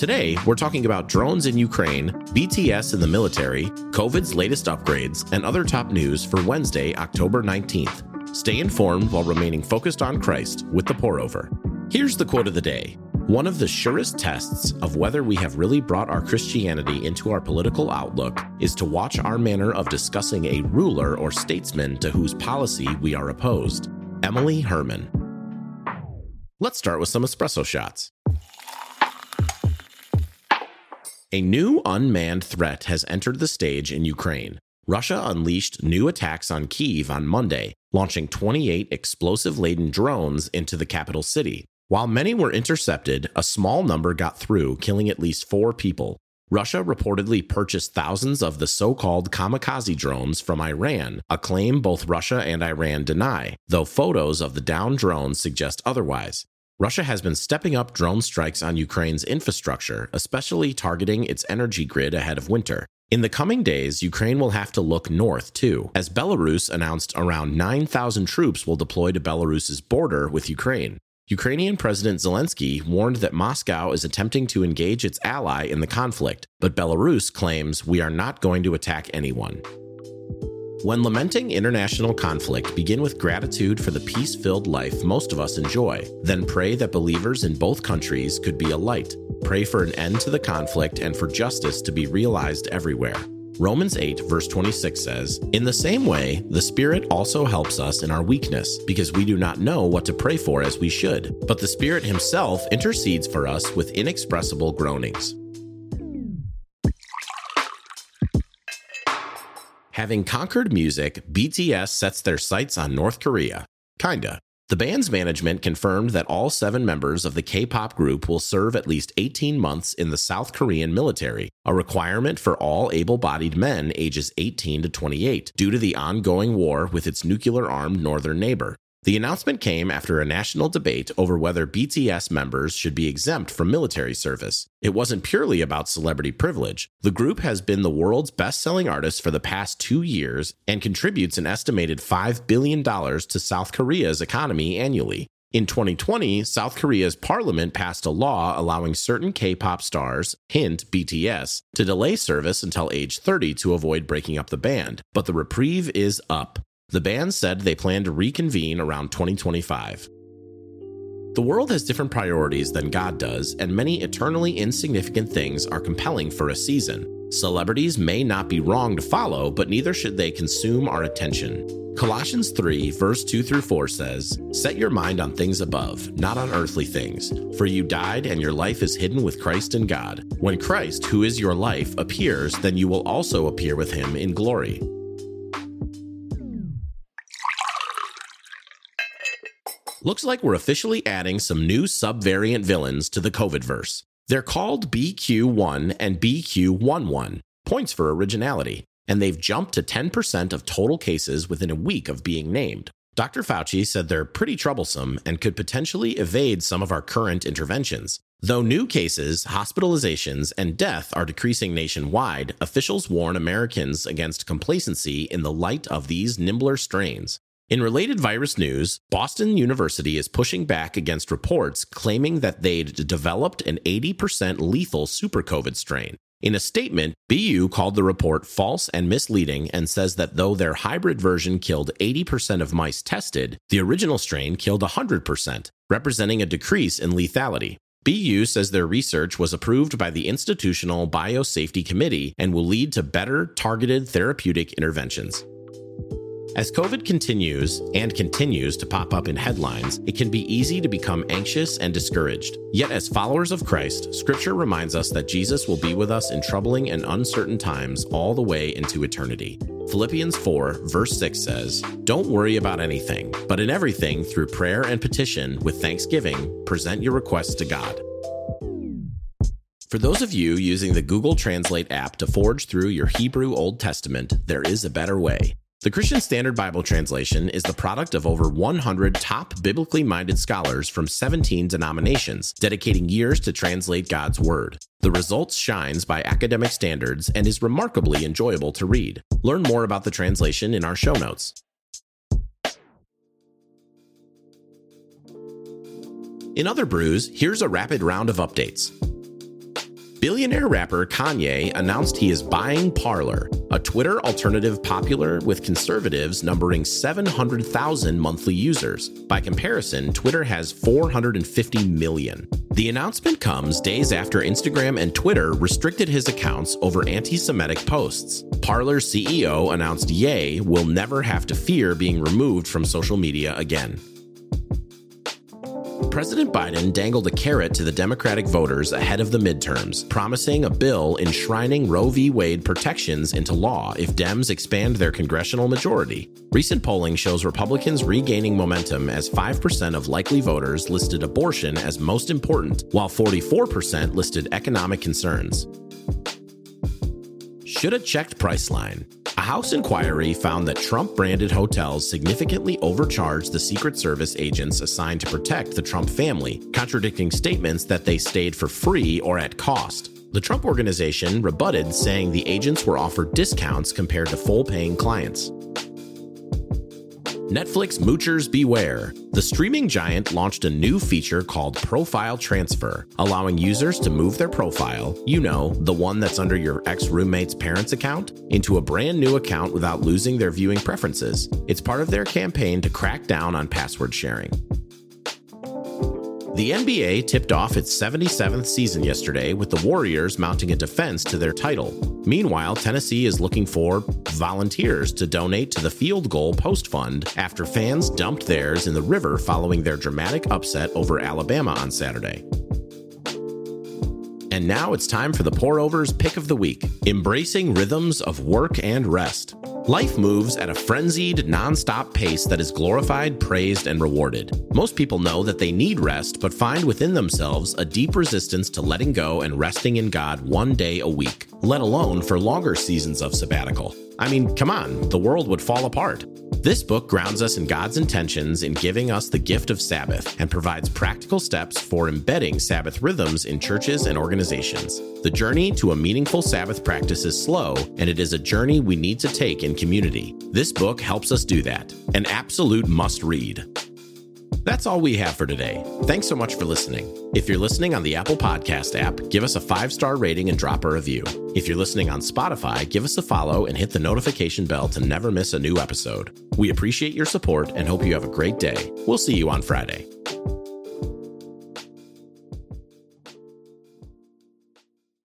Today, we're talking about drones in Ukraine, BTS in the military, COVID's latest upgrades, and other top news for Wednesday, October 19th. Stay informed while remaining focused on Christ with The Pour Over. Here's the quote of the day. One of the surest tests of whether we have really brought our Christianity into our political outlook is to watch our manner of discussing a ruler or statesman to whose policy we are opposed. Emily Herman. Let's start with some espresso shots. A new unmanned threat has entered the stage in Ukraine. Russia unleashed new attacks on Kyiv on Monday, launching 28 explosive-laden drones into the capital city. While many were intercepted, a small number got through, killing at least 4 people. Russia reportedly purchased thousands of the so-called kamikaze drones from Iran, a claim both Russia and Iran deny, though photos of the downed drones suggest otherwise. Russia has been stepping up drone strikes on Ukraine's infrastructure, especially targeting its energy grid ahead of winter. In the coming days, Ukraine will have to look north, too, as Belarus announced around 9,000 troops will deploy to Belarus's border with Ukraine. Ukrainian President Zelensky warned that Moscow is attempting to engage its ally in the conflict, but Belarus claims, "We are not going to attack anyone." When lamenting international conflict, begin with gratitude for the peace-filled life most of us enjoy. Then pray that believers in both countries could be a light. Pray for an end to the conflict and for justice to be realized everywhere. Romans 8, verse 26 says, "In the same way, the Spirit also helps us in our weakness, because we do not know what to pray for as we should. But the Spirit himself intercedes for us with inexpressible groanings." Having conquered music, BTS sets their sights on North Korea. Kinda. The band's management confirmed that all 7 members of the K-pop group will serve at least 18 months in the South Korean military, a requirement for all able-bodied men ages 18 to 28, due to the ongoing war with its nuclear-armed northern neighbor. The announcement came after a national debate over whether BTS members should be exempt from military service. It wasn't purely about celebrity privilege. The group has been the world's best-selling artist for the past 2 years and contributes an estimated $5 billion to South Korea's economy annually. In 2020, South Korea's parliament passed a law allowing certain K-pop stars, hint BTS, to delay service until age 30 to avoid breaking up the band. But the reprieve is up. The band said they plan to reconvene around 2025. The world has different priorities than God does, and many eternally insignificant things are compelling for a season. Celebrities may not be wrong to follow, but neither should they consume our attention. Colossians 3, verse 2 through 4 says, "Set your mind on things above, not on earthly things. For you died, and your life is hidden with Christ in God. When Christ, who is your life, appears, then you will also appear with him in glory." Looks like we're officially adding some new subvariant villains to the COVID-verse. They're called BQ.1 and BQ.11, points for originality, and they've jumped to 10% of total cases within a week of being named. Dr. Fauci said they're pretty troublesome and could potentially evade some of our current interventions. Though new cases, hospitalizations, and death are decreasing nationwide, officials warn Americans against complacency in the light of these nimbler strains. In related virus news, Boston University is pushing back against reports claiming that they'd developed an 80% lethal super COVID strain. In a statement, BU called the report false and misleading and says that though their hybrid version killed 80% of mice tested, the original strain killed 100%, representing a decrease in lethality. BU says their research was approved by the Institutional Biosafety Committee and will lead to better targeted therapeutic interventions. As COVID continues to pop up in headlines, it can be easy to become anxious and discouraged. Yet as followers of Christ, Scripture reminds us that Jesus will be with us in troubling and uncertain times all the way into eternity. Philippians 4, verse 6 says, "Don't worry about anything, but in everything, through prayer and petition, with thanksgiving, present your requests to God." For those of you using the Google Translate app to forge through your Hebrew Old Testament, there is a better way. The Christian Standard Bible translation is the product of over 100 top biblically-minded scholars from 17 denominations, dedicating years to translate God's Word. The results shines by academic standards and is remarkably enjoyable to read. Learn more about the translation in our show notes. In other brews, here's a rapid round of updates. Billionaire rapper Kanye announced he is buying Parler, a Twitter alternative popular with conservatives numbering 700,000 monthly users. By comparison, Twitter has 450 million. The announcement comes days after Instagram and Twitter restricted his accounts over anti-Semitic posts. Parler's CEO announced Ye will never have to fear being removed from social media again. President Biden dangled a carrot to the Democratic voters ahead of the midterms, promising a bill enshrining Roe v. Wade protections into law if Dems expand their congressional majority. Recent polling shows Republicans regaining momentum as 5% of likely voters listed abortion as most important, while 44% listed economic concerns. Shoulda checked Priceline. A House inquiry found that Trump-branded hotels significantly overcharged the Secret Service agents assigned to protect the Trump family, contradicting statements that they stayed for free or at cost. The Trump organization rebutted, saying the agents were offered discounts compared to full-paying clients. Netflix moochers beware. The streaming giant launched a new feature called Profile Transfer, allowing users to move their profile, the one that's under your ex-roommate's parents' account, into a brand new account without losing their viewing preferences. It's part of their campaign to crack down on password sharing. The NBA tipped off its 77th season yesterday with the Warriors mounting a defense to their title. Meanwhile, Tennessee is looking for volunteers to donate to the Field Goal Post Fund after fans dumped theirs in the river following their dramatic upset over Alabama on Saturday. And now it's time for the Pour Over's Pick of the Week, embracing rhythms of work and rest. Life moves at a frenzied, nonstop pace that is glorified, praised, and rewarded. Most people know that they need rest, but find within themselves a deep resistance to letting go and resting in God one day a week, let alone for longer seasons of sabbatical. I mean, come on, the world would fall apart. This book grounds us in God's intentions in giving us the gift of Sabbath and provides practical steps for embedding Sabbath rhythms in churches and organizations. The journey to a meaningful Sabbath practice is slow, and it is a journey we need to take in community. This book helps us do that. An absolute must-read. That's all we have for today. Thanks so much for listening. If you're listening on the Apple Podcast app, give us a 5-star rating and drop a review. If you're listening on Spotify, give us a follow and hit the notification bell to never miss a new episode. We appreciate your support and hope you have a great day. We'll see you on Friday.